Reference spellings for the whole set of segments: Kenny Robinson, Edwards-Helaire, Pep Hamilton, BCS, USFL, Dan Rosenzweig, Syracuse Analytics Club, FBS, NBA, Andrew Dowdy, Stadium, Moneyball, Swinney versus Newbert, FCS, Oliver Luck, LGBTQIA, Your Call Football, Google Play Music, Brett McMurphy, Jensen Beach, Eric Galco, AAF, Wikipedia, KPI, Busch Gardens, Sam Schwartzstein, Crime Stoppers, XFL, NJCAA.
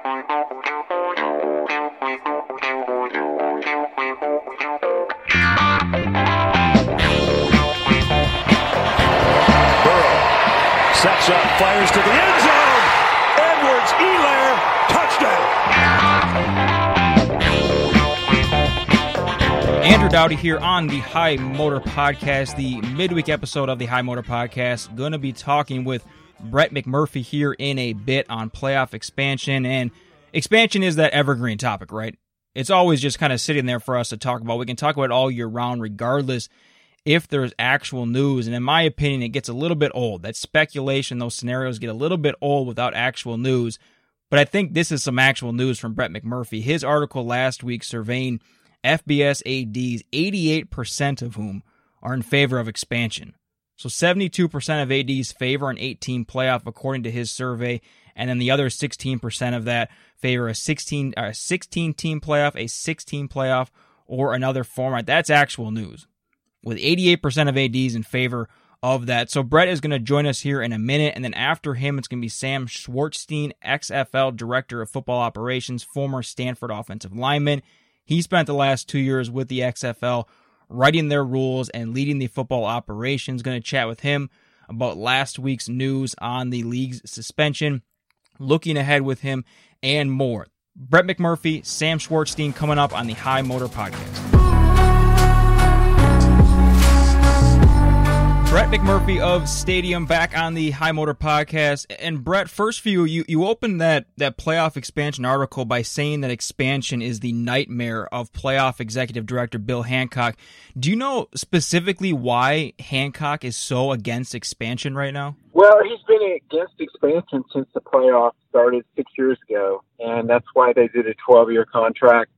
Sets up, fires to the end zone. Edwards-Helaire, touchdown. Andrew Dowdy here on the High Motor Podcast, the midweek episode of the High Motor Podcast. Going to be talking with Brett McMurphy here in a bit on playoff expansion. And expansion is that evergreen topic, right? It's always just kind of sitting there for us to talk about. We can talk about it all year round regardless if there's actual news, and in my opinion, it gets a little bit old. That speculation, those scenarios get a little bit old without actual news, but I think this is some actual news from Brett McMurphy. His article last week surveying FBS ADs, 88% of whom are in favor of expansion. So 72% of ADs favor an 18 playoff according to his survey, and then the other 16% of that favor a 16-team playoff, a 16 playoff, or another format. That's actual news, with 88% of ADs in favor of that. So Brett is going to join us here in a minute, and then after him, it's going to be Sam Schwartzstein, XFL Director of Football Operations, former Stanford offensive lineman. He spent the last 2 years with the XFL writing their rules and leading the football operations. Going to chat with him about last week's news on the league's suspension, looking ahead with him, and more. Brett McMurphy, Sam Schwartzstein, coming up on the High Motor Podcast. Brett McMurphy of Stadium back on the High Motor Podcast. And Brett, first for you, you opened that playoff expansion article by saying that expansion is the nightmare of playoff executive director Bill Hancock. Do you know specifically why Hancock is so against expansion right now? Well, he's been against expansion since the playoff started 6 years ago, and that's why they did a 12-year contract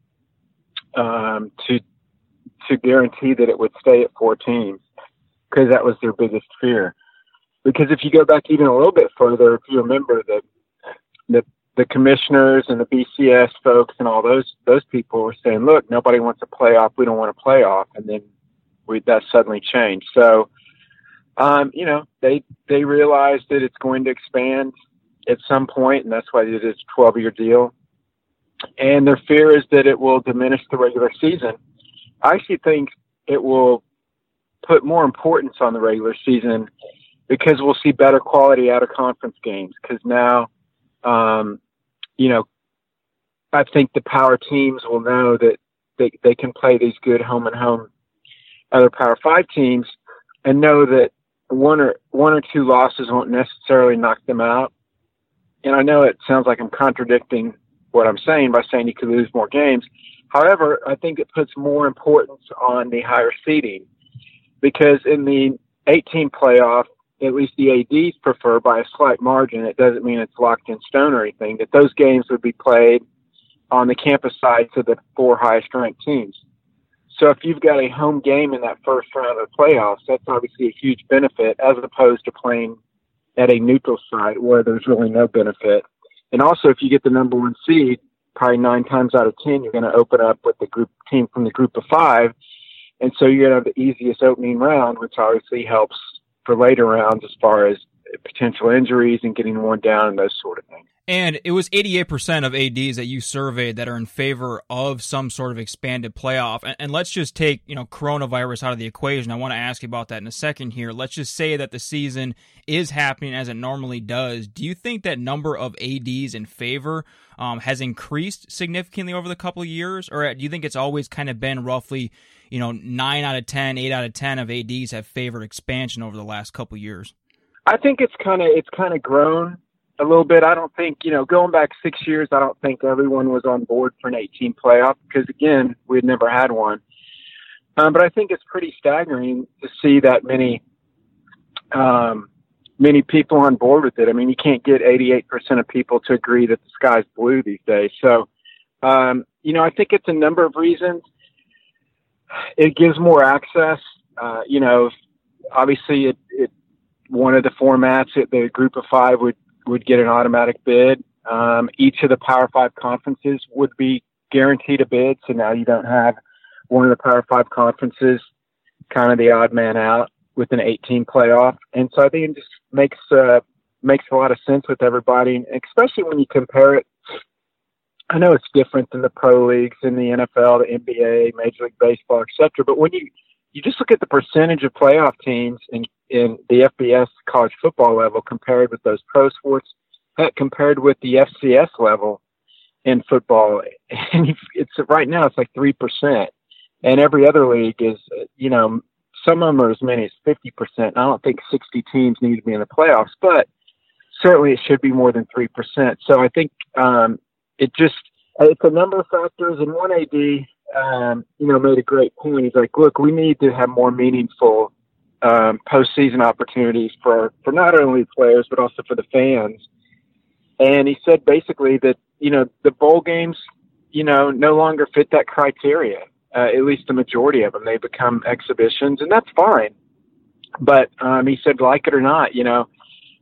to guarantee that it would stay at 4 teams. Because that was their biggest fear. Because if you go back even a little bit further, if you remember the commissioners and the BCS folks and all those people were saying, "Look, nobody wants a playoff. We don't want a playoff." And then that suddenly changed. So, they realized that it's going to expand at some point, and that's why it is a 12-year deal. And their fear is that it will diminish the regular season. I actually think it will put more importance on the regular season because we'll see better quality out of conference games. Because now, I think the power teams will know that they can play these good home and home other Power 5 teams and know that one or two losses won't necessarily knock them out. And I know it sounds like I'm contradicting what I'm saying by saying you could lose more games. However, I think it puts more importance on the higher seeding. Because in the 18 playoff, at least the ADs prefer by a slight margin, it doesn't mean it's locked in stone or anything, that those games would be played on the campus side to the 4 highest-ranked teams. So if you've got a home game in that first round of the playoffs, that's obviously a huge benefit as opposed to playing at a neutral site where there's really no benefit. And also, if you get the number 1 seed, probably 9 times out of 10, you're going to open up with the team from the group of 5. And so you're going to have the easiest opening round, which obviously helps for later rounds as far as potential injuries and getting worn down and those sort of things. And it was 88% of ADs that you surveyed that are in favor of some sort of expanded playoff. And let's just take, coronavirus out of the equation. I want to ask you about that in a second here. Let's just say that the season is happening as it normally does. Do you think that number of ADs in favor has increased significantly over the couple of years? Or do you think it's always kind of been roughly, 9 out of 10, 8 out of 10 of ADs have favored expansion over the last couple of years? I think it's kind of grown a little bit. I don't think, going back 6 years, I don't think everyone was on board for an 18 playoff because, again, we had never had one. But I think it's pretty staggering to see that many people on board with it. I mean, you can't get 88% of people to agree that the sky's blue these days. So, I think it's a number of reasons. It gives more access. Obviously it one of the formats that the group of 5 would get an automatic bid. Each of the Power 5 conferences would be guaranteed a bid. So now you don't have one of the Power 5 conferences kind of the odd man out with an 18 playoff. And so I think it just makes a lot of sense with everybody, and especially when you compare it I know it's different than the pro leagues in the NFL, the NBA, Major League Baseball, etc. But when you just look at the percentage of playoff teams in the FBS college football level compared with those pro sports, compared with the FCS level in football, and it's right now it's like 3%, and every other league is, you know, some of them are as many as 50%. I don't think 60 teams need to be in the playoffs, but certainly it should be more than 3%. So I think it's a number of factors. And one AD, made a great point. He's like, look, we need to have more meaningful postseason opportunities for not only players, but also for the fans. And he said basically that, you know, the bowl games, you know, no longer fit that criteria. At least the majority of them, they become exhibitions, and that's fine. But he said, like it or not, you know,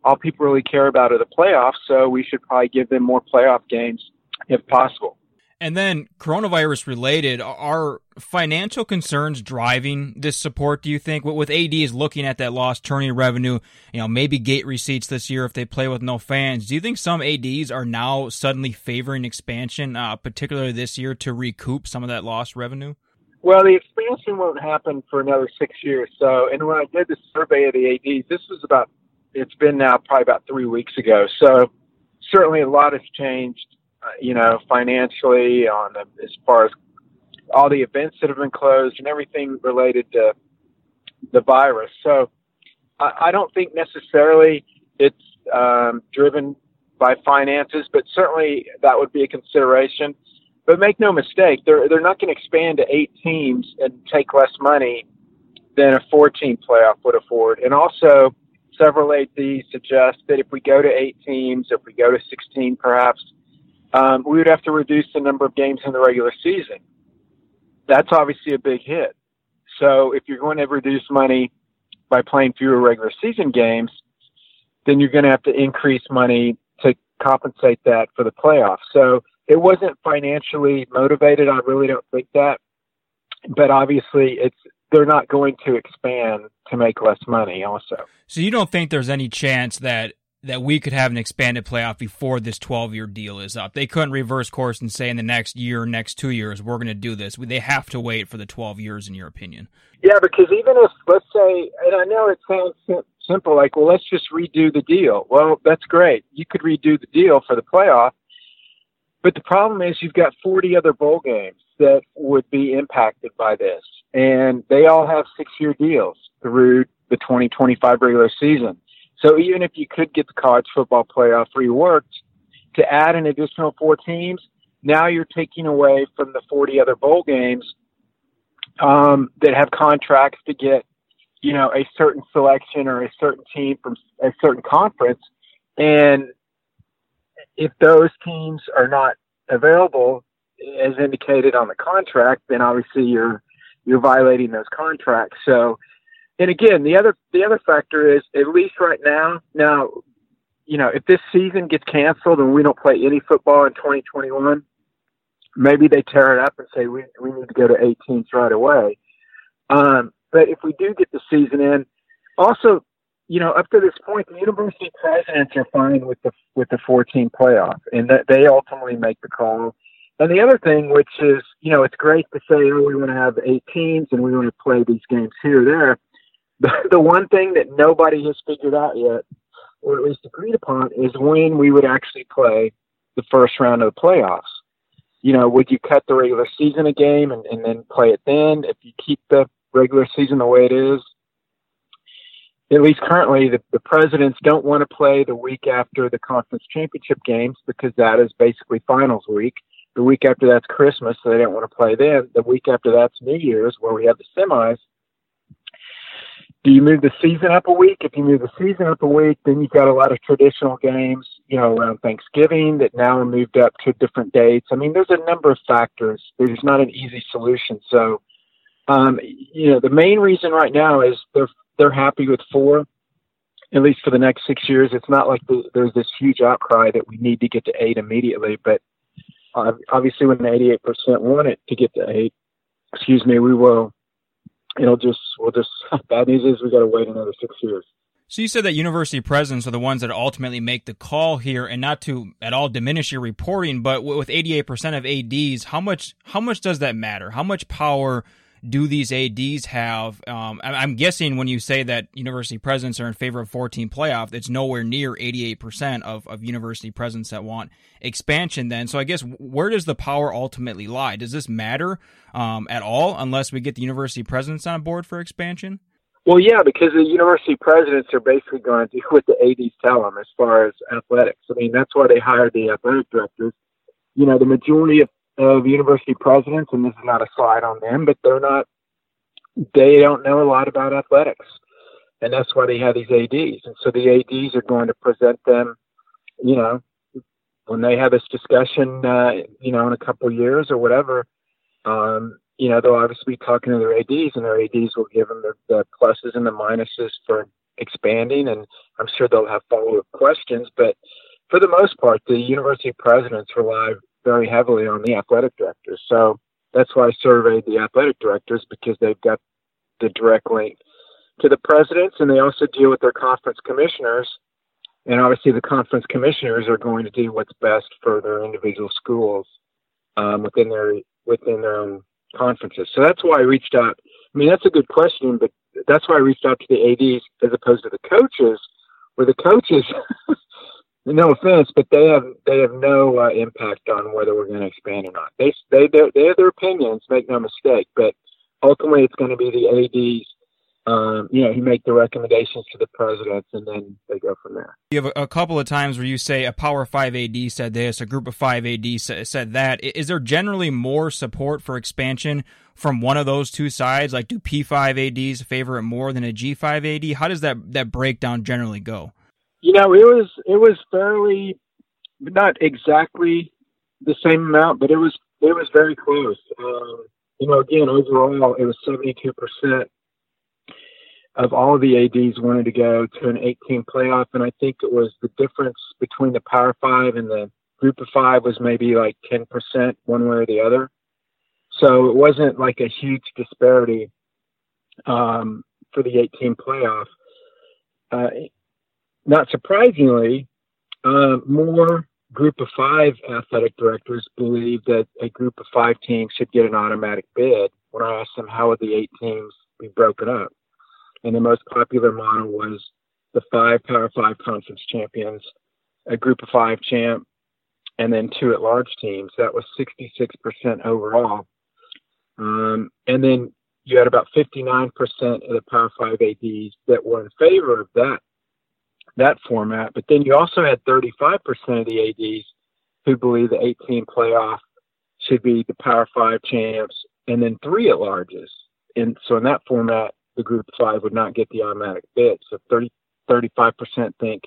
all people really care about are the playoffs, so we should probably give them more playoff games if possible. And then coronavirus related, are financial concerns driving this support, do you think? With ADs looking at that lost tourney revenue, you know, maybe gate receipts this year if they play with no fans, do you think some ADs are now suddenly favoring expansion, particularly this year, to recoup some of that lost revenue? Well, the expansion won't happen for another 6 years. So, and when I did the survey of the ADs, it's been now probably about 3 weeks ago. So certainly a lot has changed. Financially, on as far as all the events that have been closed and everything related to the virus. So I don't think necessarily it's driven by finances, but certainly that would be a consideration. But make no mistake, they're not going to expand to 8 teams and take less money than a 4-team playoff would afford. And also, several ADs suggest that if we go to 8 teams, if we go to 16 perhaps, we would have to reduce the number of games in the regular season. That's obviously a big hit. So if you're going to reduce money by playing fewer regular season games, then you're going to have to increase money to compensate that for the playoffs. So it wasn't financially motivated. I really don't think that. But obviously they're not going to expand to make less money also. So you don't think there's any chance that we could have an expanded playoff before this 12-year deal is up? They couldn't reverse course and say in the next year, next 2 years, we're going to do this. They have to wait for the 12 years, in your opinion. Yeah, because even if, let's say, and I know it sounds simple, like, well, let's just redo the deal. Well, that's great. You could redo the deal for the playoff. But the problem is you've got 40 other bowl games that would be impacted by this. And they all have 6-year deals through the 2025 regular season. So even if you could get the college football playoff reworked to add an additional 4 teams, now you're taking away from the 40 other bowl games that have contracts to get, you know, a certain selection or a certain team from a certain conference. And if those teams are not available, as indicated on the contract, then obviously you're violating those contracts. So. And again, the other factor is, at least right now, you know, if this season gets canceled and we don't play any football in 2021, maybe they tear it up and say we need to go to 8 teams right away. But if we do get the season in, also, you know, up to this point, the university presidents are fine with the 4-team playoff, and that they ultimately make the call. And the other thing, which is, you know, it's great to say, oh, we want to have 8 teams and we want to play these games here or there. The one thing that nobody has figured out yet, or at least agreed upon, is when we would actually play the first round of the playoffs. You know, would you cut the regular season a game and then play it then? If you keep the regular season the way it is, at least currently, the presidents don't want to play the week after the conference championship games because that is basically finals week. The week after that's Christmas, so they don't want to play then. The week after that's New Year's, where we have the semis. Do you move the season up a week? If you move the season up a week, then you've got a lot of traditional games, you know, around Thanksgiving that now are moved up to different dates. I mean, there's a number of factors. There's not an easy solution. So, you know, the main reason right now is they're happy with 4, at least for the next 6 years. It's not like there's this huge outcry that we need to get to 8 immediately. But obviously when 88% want it to get to 8, we will. We'll just, bad news is we got to wait another 6 years. So you said that university presidents are the ones that ultimately make the call here, and not to at all diminish your reporting, but with 88% of ADs, how much does that matter? How much power do these ADs have? I'm guessing when you say that university presidents are in favor of 14 playoff, it's nowhere near 88% of university presidents that want expansion then. So I guess where does the power ultimately lie? Does this matter at all unless we get the university presidents on board for expansion? Well, yeah, because the university presidents are basically going to do what the ADs tell them as far as athletics. I mean, that's why they hired the athletic directors. You know, the majority of university presidents, and this is not a slide on them, but they don't know a lot about athletics. And that's why they have these ADs. And so the ADs are going to present them, you know, when they have this discussion, you know, in a couple of years or whatever, you know, they'll obviously be talking to their ADs, and their ADs will give them the pluses and the minuses for expanding. And I'm sure they'll have follow-up questions. But for the most part, the university presidents rely very heavily on the athletic directors. So that's why I surveyed the athletic directors, because they've got the direct link to the presidents, and they also deal with their conference commissioners. And obviously the conference commissioners are going to do what's best for their individual schools within their own conferences. So that's why I reached out. I mean, that's a good question, but that's why I reached out to the ADs as opposed to the coaches, where the coaches, no offense, but they have no impact on whether we're going to expand or not. They have their opinions, make no mistake, but ultimately it's going to be the ADs, you know, who make the recommendations to the presidents, and then they go from there. You have a couple of times where you say a Power 5 AD said this, a Group of 5 AD said that. Is there generally more support for expansion from one of those two sides? Like, do P5 ADs favor it more than a G5 AD? How does that breakdown generally go? You know, it was fairly, not exactly the same amount, but it was very close. You know, again, overall, it was 72% of all the ADs wanted to go to an 18 playoff. And I think it was the difference between the Power 5 and the Group of 5 was maybe like 10% one way or the other. So it wasn't like a huge disparity for the 18 playoff. Not surprisingly, more Group of 5 athletic directors believe that a Group of 5 team should get an automatic bid when I asked them how would the 8 teams be broken up. And the most popular model was the 5 Power 5 conference champions, a Group of 5 champ, and then 2 at-large teams. That was 66% overall. And then you had about 59% of the Power 5 ADs that were in favor of that format. But then you also had 35% of the ADs who believe the 18 playoff should be the Power 5 champs and then 3 at-larges. And so in that format, the Group of 5 would not get the automatic bid. So 35% think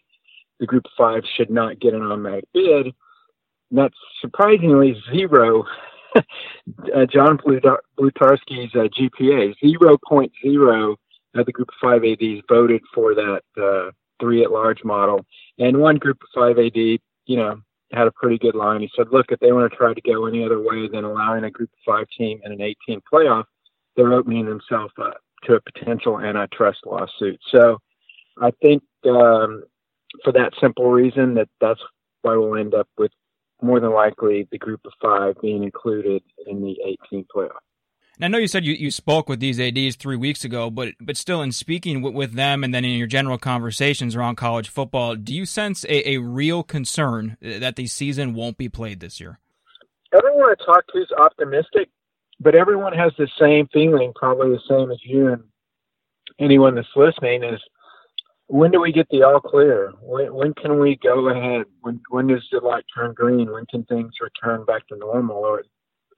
the Group of 5 should not get an automatic bid. Not surprisingly, zero. John Blutarski's GPA, 0.0 of the Group of 5 ADs voted for that 3 at-large model. And one Group of 5 AD, you know, had a pretty good line. He said, look, if they want to try to go any other way than allowing a Group of 5 team and an 18 playoff, they're opening themselves up to a potential antitrust lawsuit. So I think for that simple reason, that's why we'll end up with more than likely the Group of 5 being included in the 18 playoff. And I know you said you spoke with these ADs 3 weeks ago, but still in speaking with them and then in your general conversations around college football, do you sense a real concern that the season won't be played this year? Everyone I talk to is optimistic, but everyone has the same feeling, probably the same as you and anyone that's listening, is when do we get the all clear? When can we go ahead? When does the light turn green? When can things return back to normal, or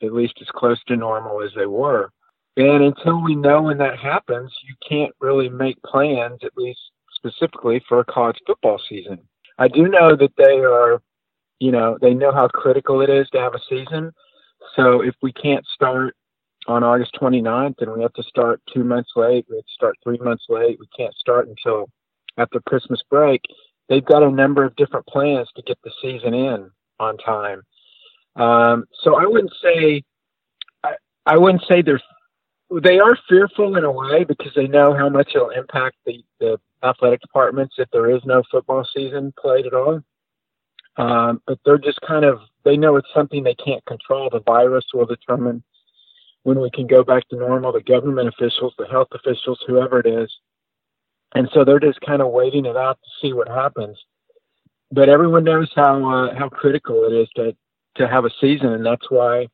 at least as close to normal as they were? And until we know when that happens, you can't really make plans, at least specifically for a college football season. I do know that they are, you know, they know how critical it is to have a season. So if we can't start on August 29th and we have to start 2 months late, we have to start 3 months late, we can't start until after Christmas break, they've got a number of different plans to get the season in on time. So I wouldn't say they are fearful in a way, because they know how much it'll impact the athletic departments if there is no football season played at all. But they're just kind of, they know it's something they can't control. The virus will determine when we can go back to normal, the government officials, the health officials, whoever it is. And so they're just kind of waiting it out to see what happens. But everyone knows how critical it is to have a season. And that's why,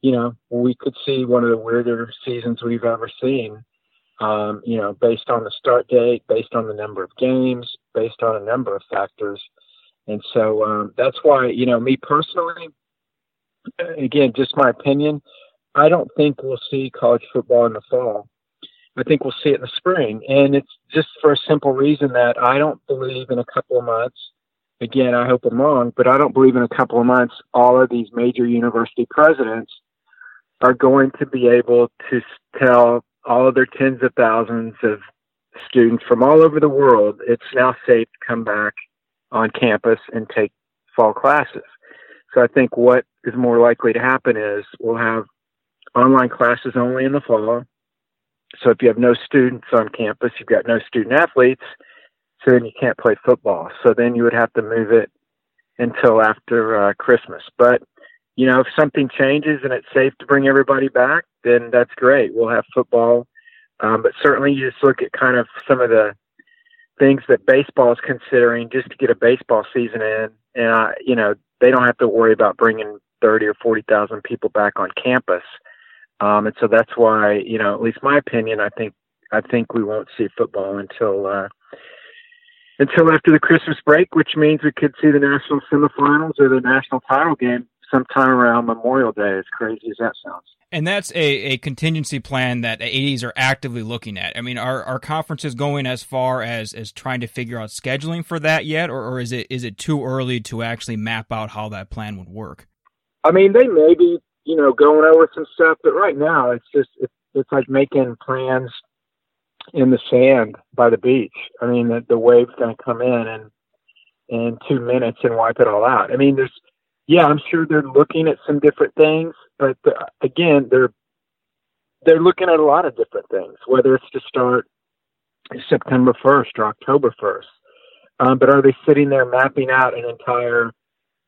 you know, we could see one of the weirder seasons we've ever seen, you know, based on the start date, based on the number of games, based on a number of factors. And so that's why, you know, me personally, again, just my opinion, I don't think we'll see college football in the fall. I think we'll see it in the spring. And it's just for a simple reason that I don't believe in a couple of months. Again, I hope I'm wrong, but I don't believe in a couple of months all of these major university presidents are going to be able to tell all of their tens of thousands of students from all over the world, it's now safe to come back on campus and take fall classes. So I think what is more likely to happen is we'll have online classes only in the fall. So if you have no students on campus, you've got no student athletes, so then you can't play football. So then you would have to move it until after Christmas. But, you know, if something changes and it's safe to bring everybody back, then that's great. We'll have football. But certainly you just look at kind of some of the things that baseball is considering just to get a baseball season in. And, you know, they don't have to worry about bringing 30 or 40,000 people back on campus. And so that's why, you know, at least my opinion, I think we won't see football until after the Christmas break, which means we could see the national semifinals or the national title game sometime around Memorial Day, as crazy as that sounds. And that's a contingency plan that the ADs are actively looking at. I mean, are conferences going as far as trying to figure out scheduling for that yet, or is it too early to actually map out how that plan would work? I mean, they may be, you know, going over some stuff, but right now it's just it's like making plans in the sand by the beach. I mean, the wave's going to come in in 2 minutes and wipe it all out. I mean, yeah, I'm sure they're looking at some different things, but again, they're looking at a lot of different things, whether it's to start September 1st or October 1st. But are they sitting there mapping out an entire,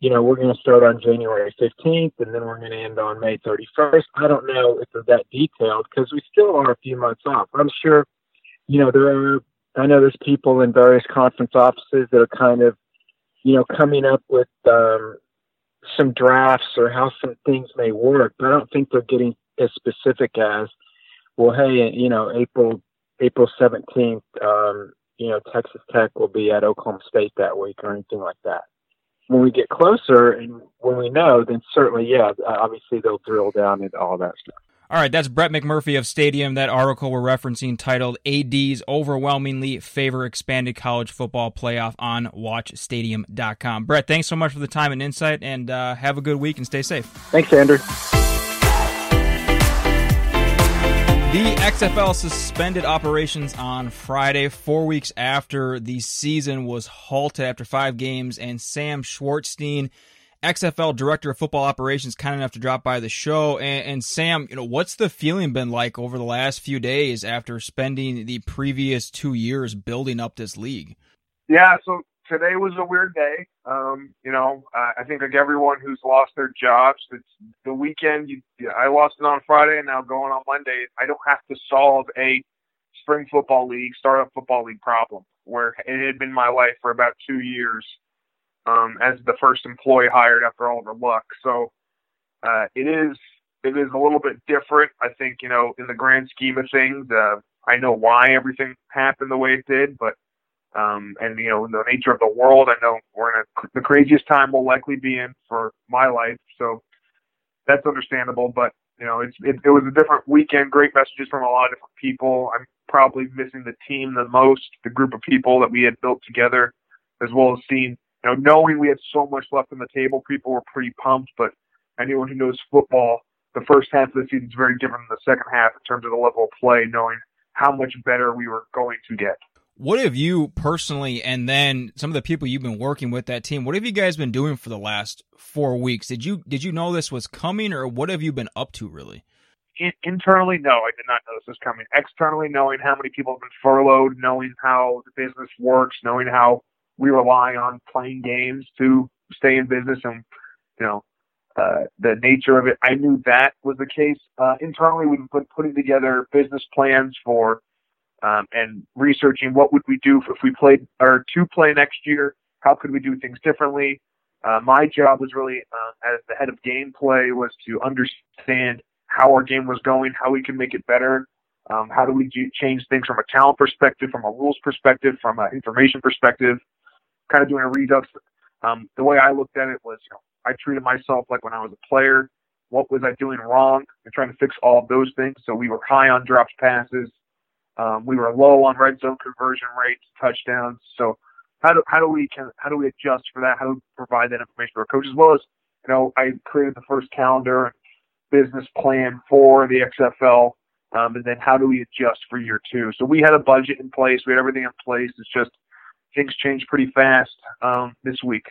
you know, we're going to start on January 15th and then we're going to end on May 31st? I don't know if they're that detailed because we still are a few months off. I'm sure, you know, I know there's people in various conference offices that are kind of, you know, coming up with, some drafts or how some things may work, but I don't think they're getting as specific as, well, hey, you know, April 17th, you know, Texas Tech will be at Oklahoma State that week or anything like that. When we get closer and when we know, then certainly, yeah, obviously they'll drill down into all that stuff. All right, that's Brett McMurphy of Stadium. That article we're referencing titled ADs Overwhelmingly Favor Expanded College Football Playoff on WatchStadium.com. Brett, thanks so much for the time and insight, and have a good week and stay safe. Thanks, Andrew. The XFL suspended operations on Friday, 4 weeks after the season was halted after 5 games, and Sam Schwartzstein, XFL Director of Football Operations, kind enough to drop by the show. And Sam, you know, what's the feeling been like over the last few days after spending the previous 2 years building up this league? Yeah, so today was a weird day. You know, I think like everyone who's lost their jobs, it's the weekend. I lost it on Friday, and now going on Monday, I don't have to solve a spring football league, startup football league problem where it had been my life for about 2 years. As the first employee hired after Oliver Luck. So it is a little bit different. I think, you know, in the grand scheme of things, I know why everything happened the way it did, but, and, you know, in the nature of the world, I know we're in the craziest time we'll likely be in for my life. So that's understandable, but, you know, it was a different weekend, great messages from a lot of different people. I'm probably missing the team the most, the group of people that we had built together, as well as seeing, you know, knowing we had so much left on the table, people were pretty pumped, but anyone who knows football, the first half of the season is very different than the second half in terms of the level of play, knowing how much better we were going to get. What have you personally, and then some of the people you've been working with that team, what have you guys been doing for the last 4 weeks? Did you know this was coming, or what have you been up to really? Internally, no, I did not notice this coming. Externally, knowing how many people have been furloughed, knowing how the business works, knowing how we rely on playing games to stay in business and, you know, the nature of it, I knew that was the case. Internally, we've been putting together business plans for and researching what would we do if we played or to play next year, how could we do things differently. My job was really, as the head of gameplay, was to understand how our game was going, how we can make it better, how do we change things from a talent perspective, from a rules perspective, from an information perspective, kind of doing a redux. The way I looked at it was, you know, I treated myself like when I was a player. What was I doing wrong? I'm trying to fix all of those things. So we were high on dropped passes. We were low on red zone conversion rates, touchdowns. So how do we adjust for that? How do we provide that information to our coaches? As well as, you know, I created the first calendar business plan for the XFL, and then how do we adjust for year two? So we had a budget in place. We had everything in place. It's just things changed pretty fast this week.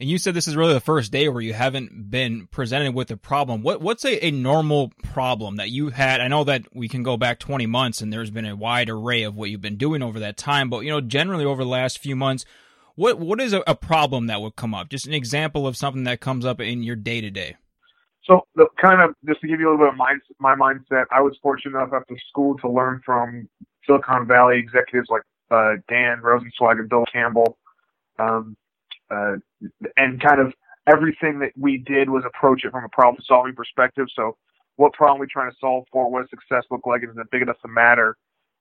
And you said this is really the first day where you haven't been presented with a problem. What's a normal problem that you had? I know that we can go back 20 months and there's been a wide array of what you've been doing over that time, but, you know, generally over the last few months, what is a problem that would come up? Just an example of something that comes up in your day to day. So just to give you a little bit of my mindset, I was fortunate enough after school to learn from Silicon Valley executives like Dan Rosenzweig and Bill Campbell, and kind of everything that we did was approach it from a problem-solving perspective. So what problem are we trying to solve for? What does success look like? Is it big enough to matter?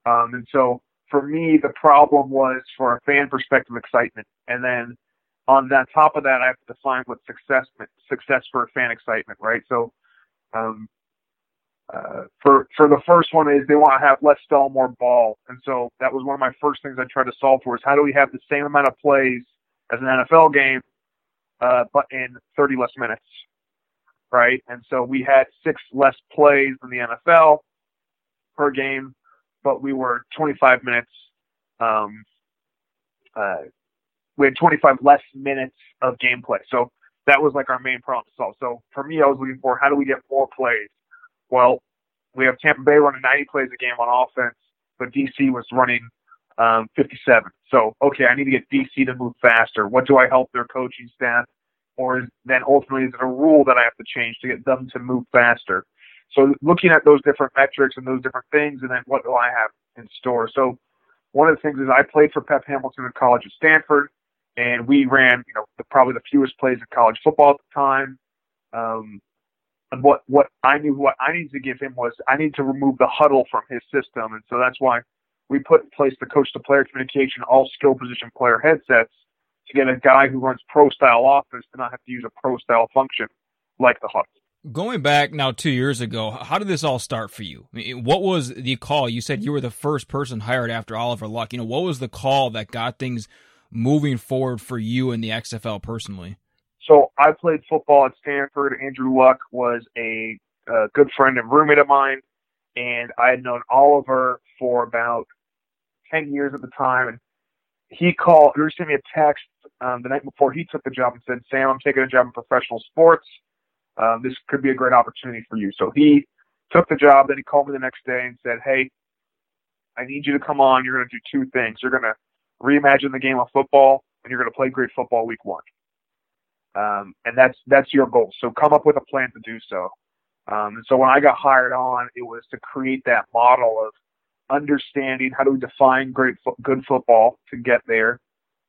And so for me, the problem was, for a fan perspective, excitement. And then on that top of that, I have to define what success for fan excitement, right? So for the first one is they want to have less stall, more ball. And so that was one of my first things I tried to solve for is how do we have the same amount of plays as an NFL game, but in 30 less minutes, right? And so we had 6 less plays than the NFL per game, but we were 25 minutes. We had 25 less minutes of gameplay. So that was like our main problem to solve. So for me, I was looking for how do we get more plays? Well, we have Tampa Bay running 90 plays a game on offense, but DC was running 57. So, okay, I need to get DC to move faster. What do I help their coaching staff? Or then ultimately, is it a rule that I have to change to get them to move faster? So looking at those different metrics and those different things, and then what do I have in store? So one of the things is I played for Pep Hamilton in college at Stanford, and we ran, you know, probably the fewest plays in college football at the time. And what I needed to give him was I need to remove the huddle from his system. And so that's why we put in place the coach-to-player communication, all skill position player headsets to get a guy who runs pro-style offense to not have to use a pro-style function like the huddle. Going back now 2 years ago, how did this all start for you? I mean, what was the call? You said you were the first person hired after Oliver Luck. You know, what was the call that got things moving forward for you in the XFL personally? So I played football at Stanford. Andrew Luck was a good friend and roommate of mine, and I had known Oliver for about 10 years at the time, and he sent me a text the night before he took the job and said, Sam, I'm taking a job in professional sports. This could be a great opportunity for you. So he took the job, then he called me the next day and said, hey, I need you to come on. You're going to do 2 things. You're going to reimagine the game of football, and you're going to play great football week 1. And that's your goal. So come up with a plan to do so. And so when I got hired on, it was to create that model of understanding how do we define good football to get there,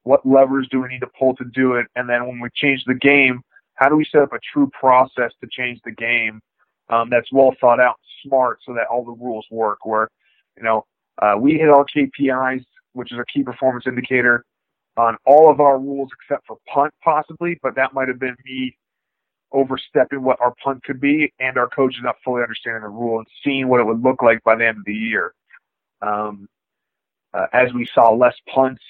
what levers do we need to pull to do it, and then when we change the game, how do we set up a true process to change the game that's well thought out, smart, so that all the rules work where, you know, we hit all KPIs, which is a key performance indicator, on all of our rules except for punt possibly, but that might have been me overstepping what our punt could be and our coaches not fully understanding the rule and seeing what it would look like by the end of the year. As we saw less punts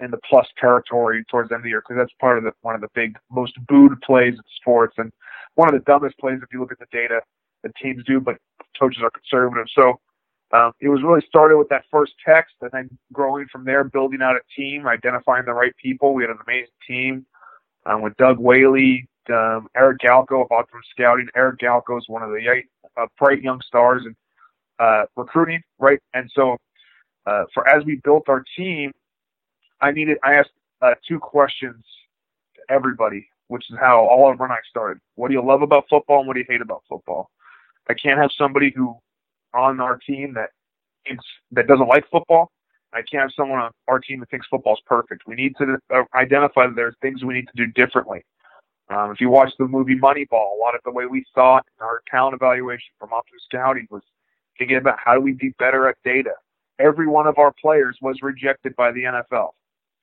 in the plus territory towards the end of the year, because that's part of one of the big, most booed plays in sports and one of the dumbest plays if you look at the data that teams do, but coaches are conservative. So it was really started with that first text and then growing from there, building out a team, identifying the right people. We had an amazing team with Doug Whaley, Eric Galco, about from scouting. Eric Galco is one of the bright young stars and recruiting, right? And so for as we built our team, I asked two questions to everybody, which is how Oliver and I started. What do you love about football and what do you hate about football? I can't have somebody who on our team that doesn't like football. I can't have someone on our team that thinks football's perfect. We need to identify that there are things we need to do differently. If you watch the movie Moneyball, a lot of the way we thought in our talent evaluation from optimal scouting was thinking about how do we be better at data. Every one of our players was rejected by the NFL,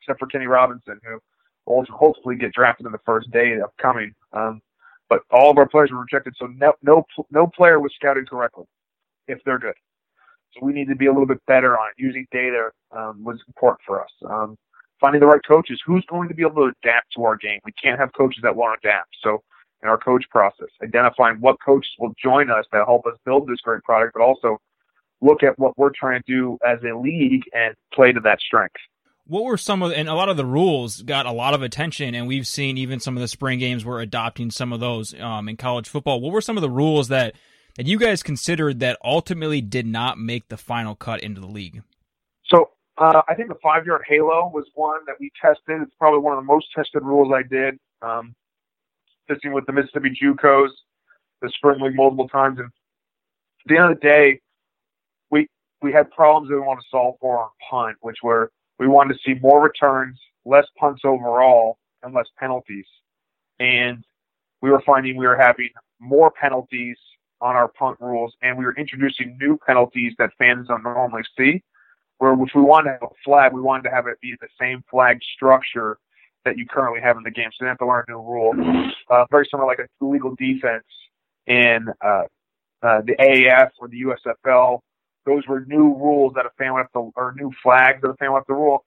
except for Kenny Robinson, who will hopefully get drafted in the first day upcoming. But all of our players were rejected, so no player was scouted correctly if they're good. So we need to be a little bit better on it. Using data was important for us. Finding the right coaches. Who's going to be able to adapt to our game? We can't have coaches that won't adapt. So in our coach process, identifying what coaches will join us that help us build this great product, but also look at what we're trying to do as a league and play to that strength. What were and a lot of the rules got a lot of attention, and we've seen even some of the spring games were adopting some of those in college football. What were some of the rules that you guys considered that ultimately did not make the final cut into the league? So I think the 5-yard halo was one that we tested. It's probably one of the most tested rules I did, testing with the Mississippi JUCOs, the spring league multiple times. And at the end of the day, we had problems that we wanted to solve for on punt, which were we wanted to see more returns, less punts overall, and less penalties. And we were finding we were having more penalties on our punt rules, and we were introducing new penalties that fans don't normally see, which we wanted to have a flag. We wanted to have it be the same flag structure that you currently have in the game. So they have to learn a new rule. Very similar like a illegal defense in the AAF or the USFL. Those were new rules that a fan would have to, or new flags that a fan would have to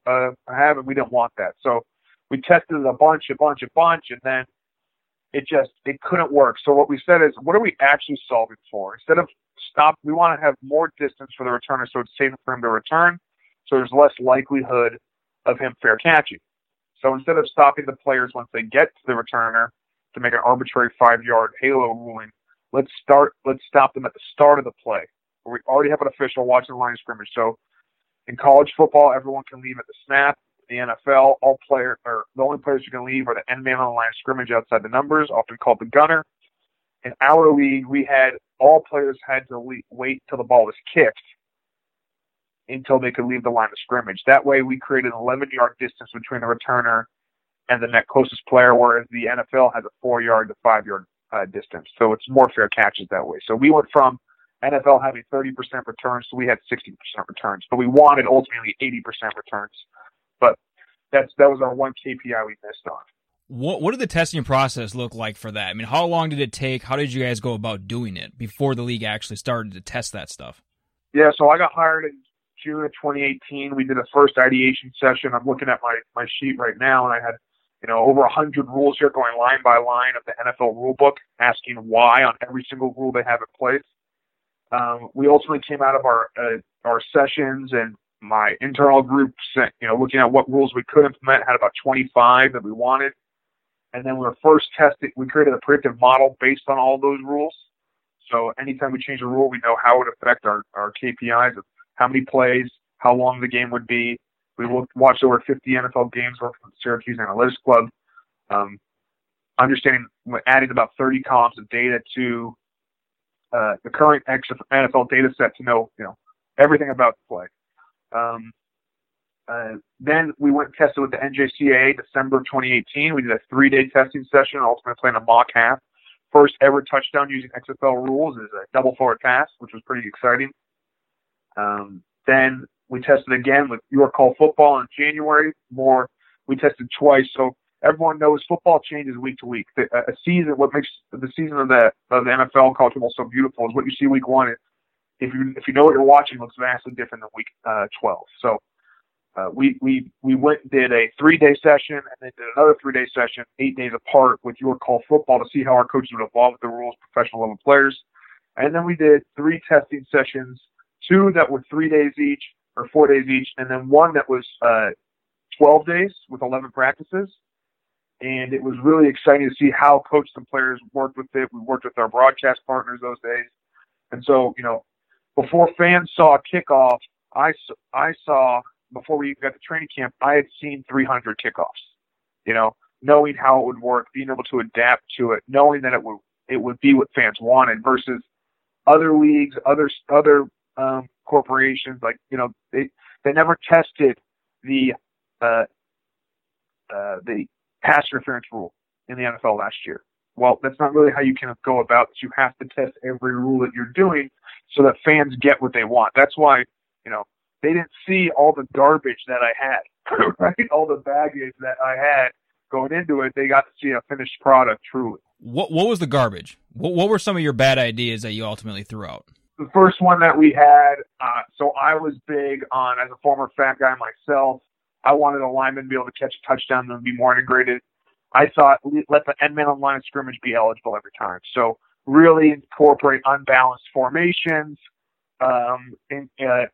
have, and we didn't want that. So we tested it a bunch, and then it couldn't work. So what we said is, what are we actually solving for? Instead of we want to have more distance for the returner so it's safer for him to return, so there's less likelihood of him fair catching. So instead of stopping the players once they get to the returner to make an arbitrary 5-yard halo ruling, let's stop them at the start of the play, where we already have an official watching the line of scrimmage. So in college football, everyone can leave at the snap. The NFL, the only players who can leave are the end man on the line of scrimmage outside the numbers, often called the gunner. In our league, we had all players had to wait till the ball was kicked until they could leave the line of scrimmage. That way, we created an 11-yard distance between the returner and the next closest player, whereas the NFL has a 4-yard to 5-yard distance. So it's more fair catches that way. So we went from NFL having 30% returns, so we had 60% returns, but we wanted ultimately 80% returns. But that was our one KPI we missed on. What did the testing process look like for that? I mean, how long did it take? How did you guys go about doing it before the league actually started to test that stuff? Yeah, so I got hired in June of 2018. We did a first ideation session. I'm looking at my sheet right now, and I had over 100 rules here going line by line of the NFL rule book, asking why on every single rule they have in place. We ultimately came out of our sessions and my internal group sent, looking at what rules we could implement, had about 25 that we wanted. And then we were first tested. We created a predictive model based on all those rules. So anytime we change a rule, we know how it would affect our KPIs of how many plays, how long the game would be. We watched over 50 NFL games working with the Syracuse Analytics Club. Understanding, added about 30 columns of data to the current NFL data set to know, everything about the play. Then we went and tested with the NJCAA December 2018. We did a 3-day testing session, ultimately playing a mock half. First ever touchdown using XFL rules is a double forward pass, which was pretty exciting. Then we tested again with Your Call Football in January. We tested twice. So everyone knows football changes week to week. What makes the season of the NFL college football so beautiful is what you see week one. If you know what you're watching, it looks vastly different than week 12. So we went and did a 3-day session and then did another 3-day session, 8 days apart with Your Call Football to see how our coaches would evolve with the rules, professional level players. And then we did 3 testing sessions, 2 that were 3 days each or 4 days each, and then one that was 12 days with 11 practices. And it was really exciting to see how coaches and players worked with it. We worked with our broadcast partners those days. And so, you know, before fans saw kickoff, I saw, before we even got to training camp, I had seen 300 kickoffs, you know, knowing how it would work, being able to adapt to it, knowing that it would be what fans wanted versus other leagues, other corporations, like, you know, they never tested the pass interference rule in the NFL last year. Well, that's not really how you can go about it. You have to test every rule that you're doing so that fans get what they want. That's why, you know, they didn't see all the garbage that I had, right? All the baggage that I had going into it. They got to see a finished product truly. What was the garbage? What were some of your bad ideas that you ultimately threw out? The first one that we had, so I was big on, as a former fat guy myself, I wanted a lineman to be able to catch a touchdown and be more integrated. I thought, let the end man on line of scrimmage be eligible every time. So really incorporate unbalanced formations,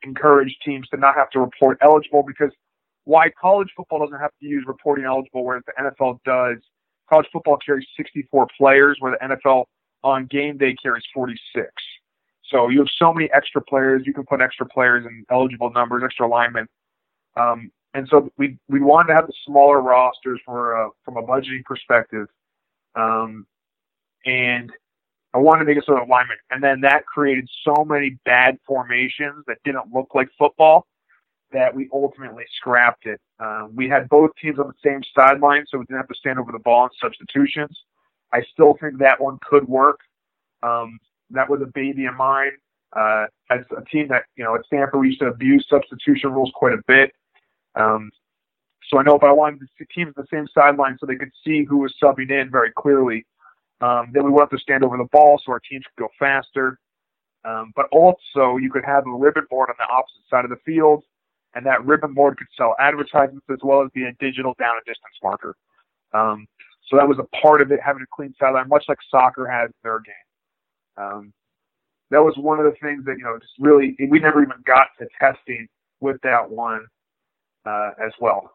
encourage teams to not have to report eligible, because why college football doesn't have to use reporting eligible, whereas the NFL does. College football carries 64 players, where the NFL on game day carries 46. So you have so many extra players. You can put extra players in eligible numbers, extra linemen. And so we wanted to have the smaller rosters from a budgeting perspective, and I wanted to make it sort of alignment. And then that created so many bad formations that didn't look like football that we ultimately scrapped it. We had both teams on the same sideline, so we didn't have to stand over the ball in substitutions. I still think that one could work. That was a baby of mine. As a team that, you know, at Stanford, we used to abuse substitution rules quite a bit. So I know, but I wanted to see teams on the same sideline so they could see who was subbing in very clearly. Then we went up to stand over the ball so our teams could go faster. But also you could have a ribbon board on the opposite side of the field, and that ribbon board could sell advertisements as well as be a digital down and distance marker. So that was a part of it, having a clean sideline, much like soccer has in their game. That was one of the things that, you know, just really, we never even got to testing with that one as well.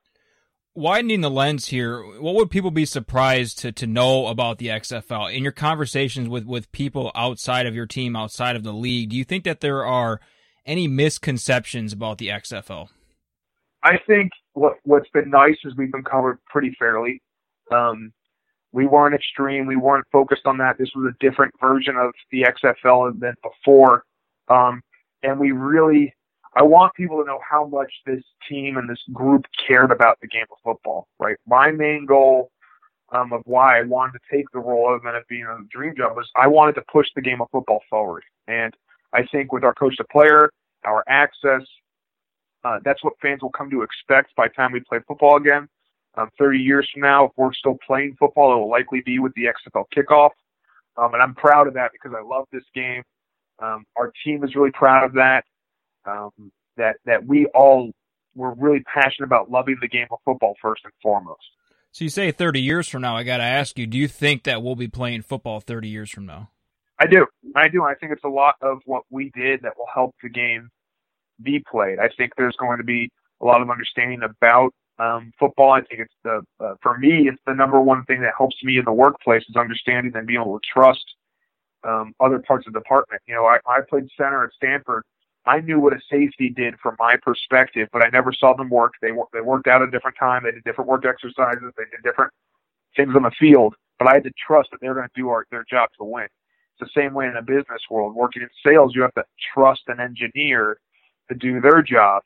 Widening the lens here, what would people be surprised to know about the XFL? In your conversations with people outside of your team, outside of the league, do you think that there are any misconceptions about the XFL? I think what's been nice is we've been covered pretty fairly. We weren't extreme. We weren't focused on that. This was a different version of the XFL than before. And we really, I want people to know how much this team and this group cared about the game of football, right? My main goal of why I wanted to take the role, other than it being a dream job, was I wanted to push the game of football forward. And I think with our coach to player, our access, that's what fans will come to expect by the time we play football again. 30 years from now, if we're still playing football, it will likely be with the XFL kickoff. And I'm proud of that because I love this game. Our team is really proud of that. That we all were really passionate about loving the game of football first and foremost. So you say 30 years from now, I got to ask you, do you think that we'll be playing football 30 years from now? I do. I think it's a lot of what we did that will help the game be played. I think there's going to be a lot of understanding about football. I think it's for me, it's the number one thing that helps me in the workplace is understanding and being able to trust other parts of the department. You know, I played center at Stanford. I knew what a safety did from my perspective, but I never saw them work. They worked out at a different time. They did different work exercises. They did different things on the field, but I had to trust that they're going to do their job to win. It's the same way in a business world. Working in sales, you have to trust an engineer to do their job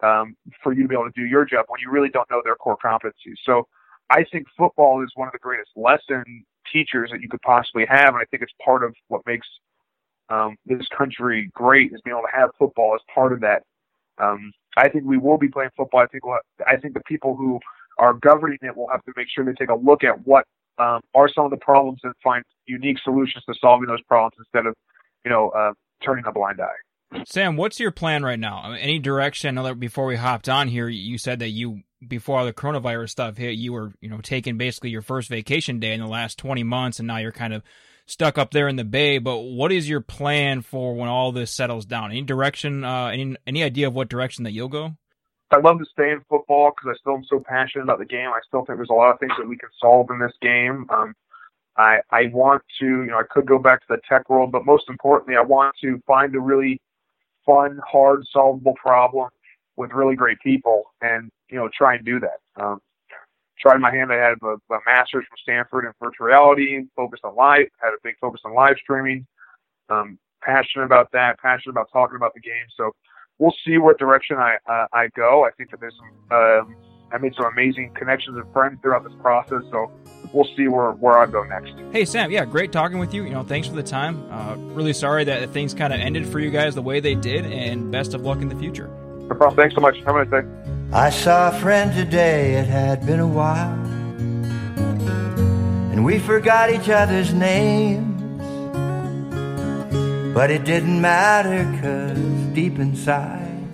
for you to be able to do your job when you really don't know their core competencies. So I think football is one of the greatest lesson teachers that you could possibly have, and I think it's part of what makes this country great is being able to have football as part of that. I think we will be playing football. I think the people who are governing it will have to make sure they take a look at what are some of the problems and find unique solutions to solving those problems instead of, you know, turning a blind eye. Sam, what's your plan right now? I mean, any direction? I know that before we hopped on here, you said that you, before all the coronavirus stuff hit, you were, you know, taking basically your first vacation day in the last 20 months, and now you're kind of stuck up there in the Bay. But what is your plan for when all this settles down? Any direction, any idea of what direction that you'll go? I'd love to stay in football because I still am so passionate about the game. I still think there's a lot of things that we can solve in this game. I want to, you know, I could go back to the tech world, but most importantly, I want to find a really fun, hard, solvable problem with really great people and, you know, try and do that. Tried my hand. I had a master's from Stanford in virtual reality, focused on live, had a big focus on live streaming. Passionate about that, passionate about talking about the game. So we'll see what direction I go. I think that there's some, I made some amazing connections and friends throughout this process. So we'll see where I go next. Hey, Sam, yeah, great talking with you. You know, thanks for the time. Really sorry that things kind of ended for you guys the way they did, and best of luck in the future. No problem. Thanks so much. Have a nice day. I saw a friend today, it had been a while, and we forgot each other's names, but it didn't matter, 'cause deep inside,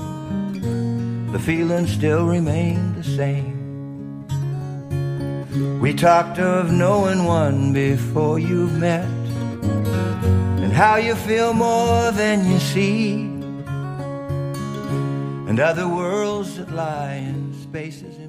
the feeling still remained the same. We talked of knowing one before you've met, and how you feel more than you see, and other worlds that lie in spaces in